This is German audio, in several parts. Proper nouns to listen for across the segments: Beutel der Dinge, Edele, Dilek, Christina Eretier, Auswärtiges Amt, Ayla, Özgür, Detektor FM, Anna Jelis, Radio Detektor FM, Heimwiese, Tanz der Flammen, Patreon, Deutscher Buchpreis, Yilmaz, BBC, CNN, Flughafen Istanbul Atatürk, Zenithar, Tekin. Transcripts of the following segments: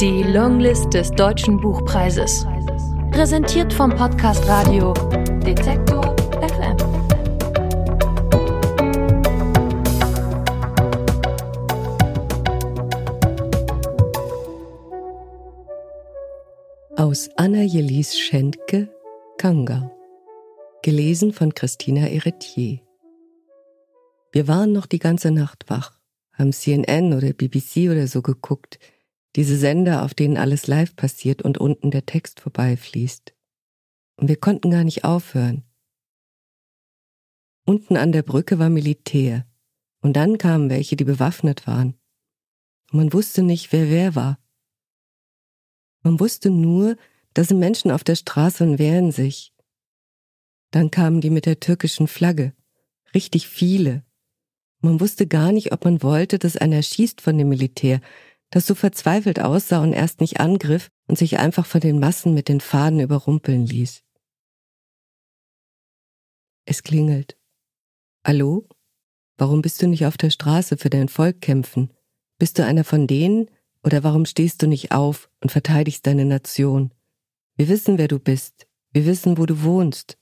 Die Longlist des Deutschen Buchpreises. Präsentiert vom Podcast Radio Detektor FM. Aus Anna Jelis Schenke, Kanga. Gelesen von Christina Eretier. Wir waren noch die ganze Nacht wach, haben CNN oder BBC oder so geguckt, diese Sender, auf denen alles live passiert und unten der Text vorbeifließt. Und wir konnten gar nicht aufhören. Unten an der Brücke war Militär und dann kamen welche, die bewaffnet waren. Und man wusste nicht, wer war. Man wusste nur, da sind Menschen auf der Straße und wehren sich. Dann kamen die mit der türkischen Flagge. Richtig viele. Man wusste gar nicht, ob man wollte, dass einer schießt von dem Militär, das so verzweifelt aussah und erst nicht angriff und sich einfach von den Massen mit den Fahnen überrumpeln ließ. Es klingelt. Hallo? Warum bist du nicht auf der Straße für dein Volk kämpfen? Bist du einer von denen? Oder warum stehst du nicht auf und verteidigst deine Nation? Wir wissen, wer du bist. Wir wissen, wo du wohnst.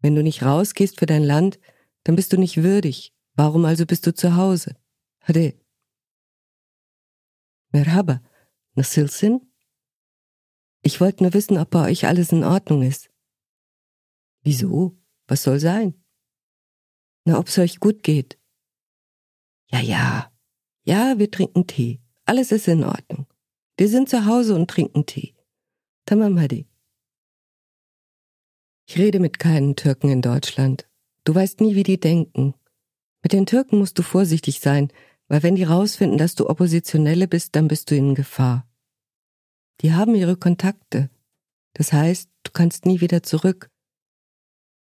Wenn du nicht rausgehst für dein Land, dann bist du nicht würdig. Warum also bist du zu Hause? Hade. Merhaba. Nasılsın? Ich wollte nur wissen, ob bei euch alles in Ordnung ist. Wieso? Was soll sein? Na, ob's euch gut geht. Ja. Ja, wir trinken Tee. Alles ist in Ordnung. Wir sind zu Hause und trinken Tee. Tamam hadi. Ich rede mit keinen Türken in Deutschland. Du weißt nie, wie die denken. Mit den Türken musst du vorsichtig sein, weil wenn die rausfinden, dass du Oppositionelle bist, dann bist du in Gefahr. Die haben ihre Kontakte. Das heißt, du kannst nie wieder zurück.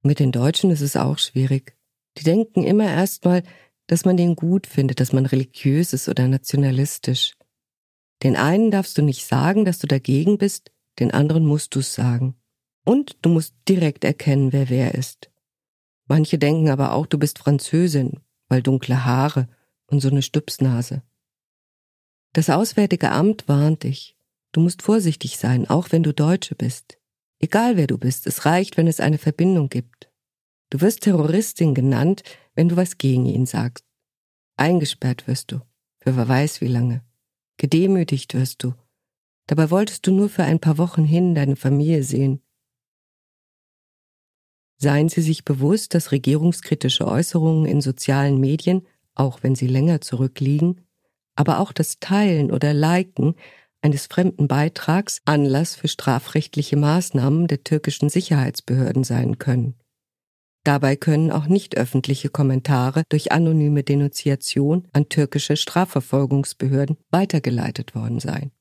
Mit den Deutschen ist es auch schwierig. Die denken immer erstmal, dass man den gut findet, dass man religiös ist oder nationalistisch. Den einen darfst du nicht sagen, dass du dagegen bist, den anderen musst du es sagen. Und du musst direkt erkennen, wer ist. Manche denken aber auch, du bist Französin, weil dunkle Haare und so eine Stupsnase. Das Auswärtige Amt warnt dich. Du musst vorsichtig sein, auch wenn du Deutsche bist. Egal wer du bist, es reicht, wenn es eine Verbindung gibt. Du wirst Terroristin genannt, wenn du was gegen ihn sagst. Eingesperrt wirst du, für wer weiß wie lange. Gedemütigt wirst du. Dabei wolltest du nur für ein paar Wochen hin deine Familie sehen. Seien Sie sich bewusst, dass regierungskritische Äußerungen in sozialen Medien, auch wenn sie länger zurückliegen, aber auch das Teilen oder Liken eines fremden Beitrags Anlass für strafrechtliche Maßnahmen der türkischen Sicherheitsbehörden sein können. Dabei können auch nicht öffentliche Kommentare durch anonyme Denunziation an türkische Strafverfolgungsbehörden weitergeleitet worden sein.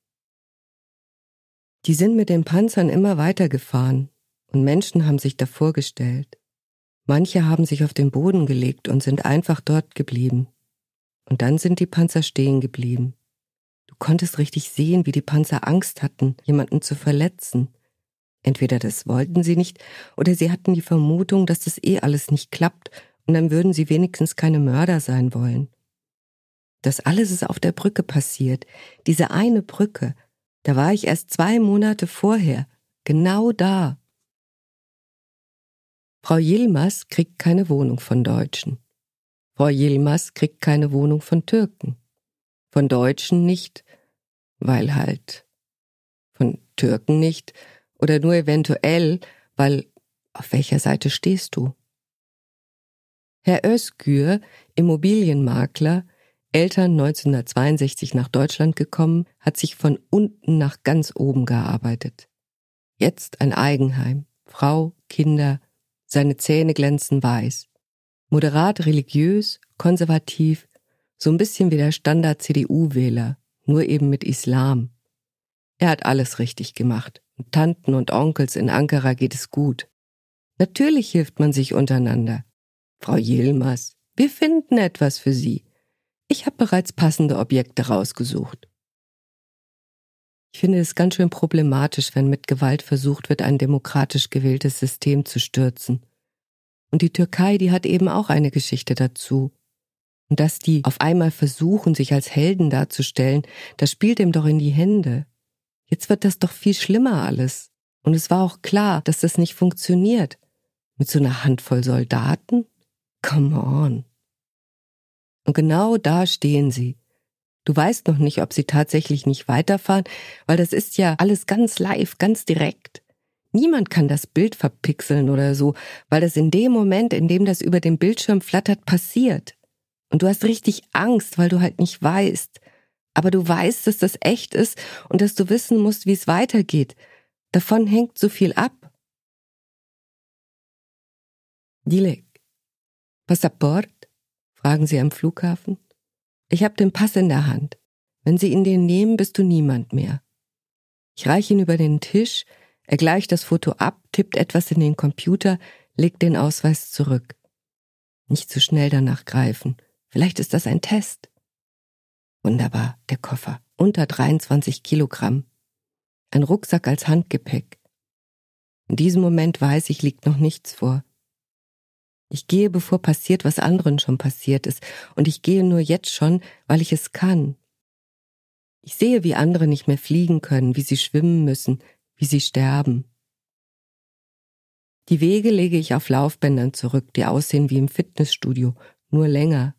Die sind mit den Panzern immer weitergefahren. Und Menschen haben sich davor gestellt. Manche haben sich auf den Boden gelegt und sind einfach dort geblieben. Und dann sind die Panzer stehen geblieben. Du konntest richtig sehen, wie die Panzer Angst hatten, jemanden zu verletzen. Entweder das wollten sie nicht, oder sie hatten die Vermutung, dass das alles nicht klappt und dann würden sie wenigstens keine Mörder sein wollen. Das alles ist auf der Brücke passiert. Diese eine Brücke, da war ich erst 2 Monate vorher, genau da. Frau Yilmaz kriegt keine Wohnung von Deutschen. Frau Yilmaz kriegt keine Wohnung von Türken. Von Deutschen nicht, weil halt. Von Türken nicht oder nur eventuell, weil auf welcher Seite stehst du? Herr Özgür, Immobilienmakler, Eltern 1962 nach Deutschland gekommen, hat sich von unten nach ganz oben gearbeitet. Jetzt ein Eigenheim, Frau, Kinder. Seine Zähne glänzen weiß. Moderat religiös, konservativ, so ein bisschen wie der Standard-CDU-Wähler, nur eben mit Islam. Er hat alles richtig gemacht. Und Tanten und Onkels in Ankara geht es gut. Natürlich hilft man sich untereinander. Frau Yilmaz, wir finden etwas für Sie. Ich habe bereits passende Objekte rausgesucht. Ich finde es ganz schön problematisch, wenn mit Gewalt versucht wird, ein demokratisch gewähltes System zu stürzen. Und die Türkei, die hat eben auch eine Geschichte dazu. Und dass die auf einmal versuchen, sich als Helden darzustellen, das spielt ihm doch in die Hände. Jetzt wird das doch viel schlimmer alles. Und es war auch klar, dass das nicht funktioniert. Mit so einer Handvoll Soldaten? Come on. Und genau da stehen sie. Du weißt noch nicht, ob sie tatsächlich nicht weiterfahren, weil das ist ja alles ganz live, ganz direkt. Niemand kann das Bild verpixeln oder so, weil das in dem Moment, in dem das über den Bildschirm flattert, passiert. Und du hast richtig Angst, weil du halt nicht weißt. Aber du weißt, dass das echt ist und dass du wissen musst, wie es weitergeht. Davon hängt so viel ab. Dilek, Passaport? Fragen sie am Flughafen. Ich habe den Pass in der Hand. Wenn sie ihn dir nehmen, bist du niemand mehr. Ich reiche ihn über den Tisch, er gleicht das Foto ab, tippt etwas in den Computer, legt den Ausweis zurück. Nicht zu schnell danach greifen. Vielleicht ist das ein Test. Wunderbar, der Koffer. Unter 23 Kilogramm. Ein Rucksack als Handgepäck. In diesem Moment weiß ich, liegt noch nichts vor. Ich gehe, bevor passiert, was anderen schon passiert ist. Und ich gehe nur jetzt schon, weil ich es kann. Ich sehe, wie andere nicht mehr fliegen können, wie sie schwimmen müssen, wie sie sterben. Die Wege lege ich auf Laufbändern zurück, die aussehen wie im Fitnessstudio, nur länger.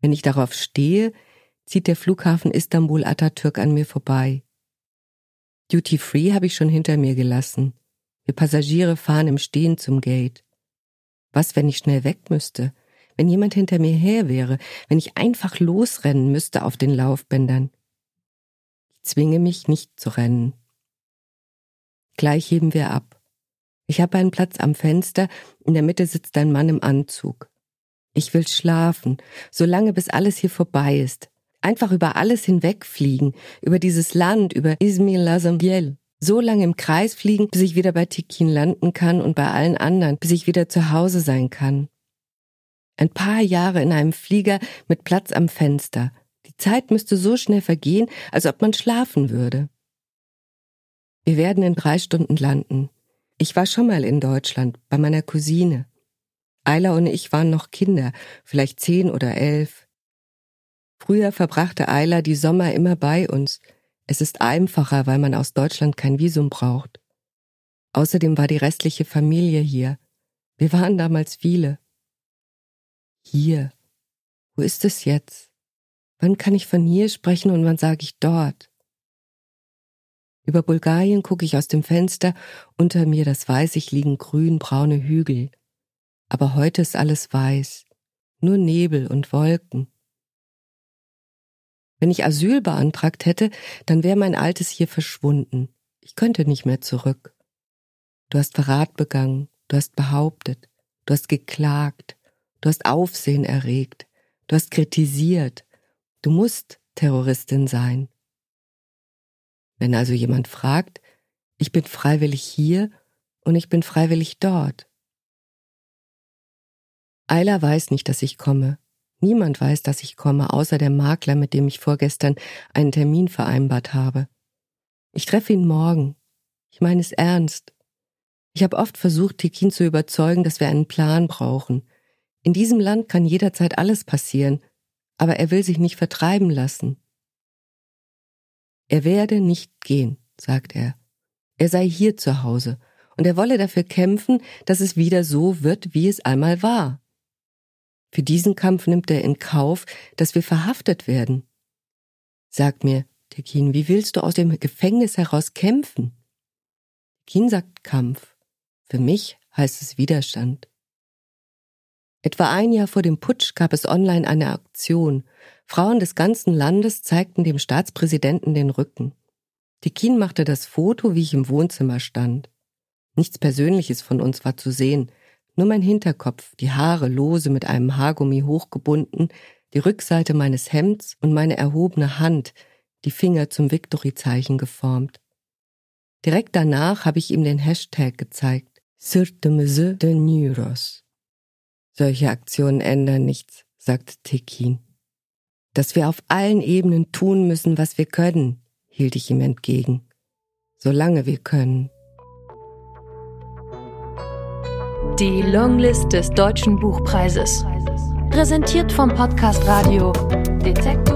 Wenn ich darauf stehe, zieht der Flughafen Istanbul Atatürk an mir vorbei. Duty Free habe ich schon hinter mir gelassen. Wir Passagiere fahren im Stehen zum Gate. Was, wenn ich schnell weg müsste? Wenn jemand hinter mir her wäre? Wenn ich einfach losrennen müsste auf den Laufbändern? Ich zwinge mich, nicht zu rennen. Gleich heben wir ab. Ich habe einen Platz am Fenster, in der Mitte sitzt ein Mann im Anzug. Ich will schlafen, so lange bis alles hier vorbei ist. Einfach über alles hinwegfliegen, über dieses Land, über Izmir Lazambiel. So lange im Kreis fliegen, bis ich wieder bei Tekin landen kann und bei allen anderen, bis ich wieder zu Hause sein kann. Ein paar Jahre in einem Flieger mit Platz am Fenster. Die Zeit müsste so schnell vergehen, als ob man schlafen würde. Wir werden in 3 Stunden landen. Ich war schon mal in Deutschland, bei meiner Cousine. Ayla und ich waren noch Kinder, vielleicht 10 oder 11. Früher verbrachte Ayla die Sommer immer bei uns. Es ist einfacher, weil man aus Deutschland kein Visum braucht. Außerdem war die restliche Familie hier. Wir waren damals viele. Hier. Wo ist es jetzt? Wann kann ich von hier sprechen und wann sage ich dort? Über Bulgarien gucke ich aus dem Fenster. Unter mir, das weiß ich, liegen grün-braune Hügel. Aber heute ist alles weiß. Nur Nebel und Wolken. Wenn ich Asyl beantragt hätte, dann wäre mein altes hier verschwunden. Ich könnte nicht mehr zurück. Du hast Verrat begangen, du hast behauptet, du hast geklagt, du hast Aufsehen erregt, du hast kritisiert. Du musst Terroristin sein. Wenn also jemand fragt, ich bin freiwillig hier und ich bin freiwillig dort. Ayla weiß nicht, dass ich komme. Niemand weiß, dass ich komme, außer der Makler, mit dem ich vorgestern einen Termin vereinbart habe. Ich treffe ihn morgen. Ich meine es ernst. Ich habe oft versucht, Tekin zu überzeugen, dass wir einen Plan brauchen. In diesem Land kann jederzeit alles passieren, aber er will sich nicht vertreiben lassen. Er werde nicht gehen, sagt er. Er sei hier zu Hause und er wolle dafür kämpfen, dass es wieder so wird, wie es einmal war. Für diesen Kampf nimmt er in Kauf, dass wir verhaftet werden. Sag mir, Tekin, wie willst du aus dem Gefängnis heraus kämpfen? Tekin sagt Kampf. Für mich heißt es Widerstand. Etwa ein Jahr vor dem Putsch gab es online eine Aktion. Frauen des ganzen Landes zeigten dem Staatspräsidenten den Rücken. Tekin machte das Foto, wie ich im Wohnzimmer stand. Nichts Persönliches von uns war zu sehen. Nur mein Hinterkopf, die Haare lose mit einem Haargummi hochgebunden, die Rückseite meines Hemds und meine erhobene Hand, die Finger zum Victory-Zeichen geformt. Direkt danach habe ich ihm den Hashtag gezeigt. Sürtemese de Nyros. Solche Aktionen ändern nichts, sagte Tekin. Dass wir auf allen Ebenen tun müssen, was wir können, hielt ich ihm entgegen. Solange wir können. Die Longlist des Deutschen Buchpreises. Präsentiert vom Podcast Radio Detektor.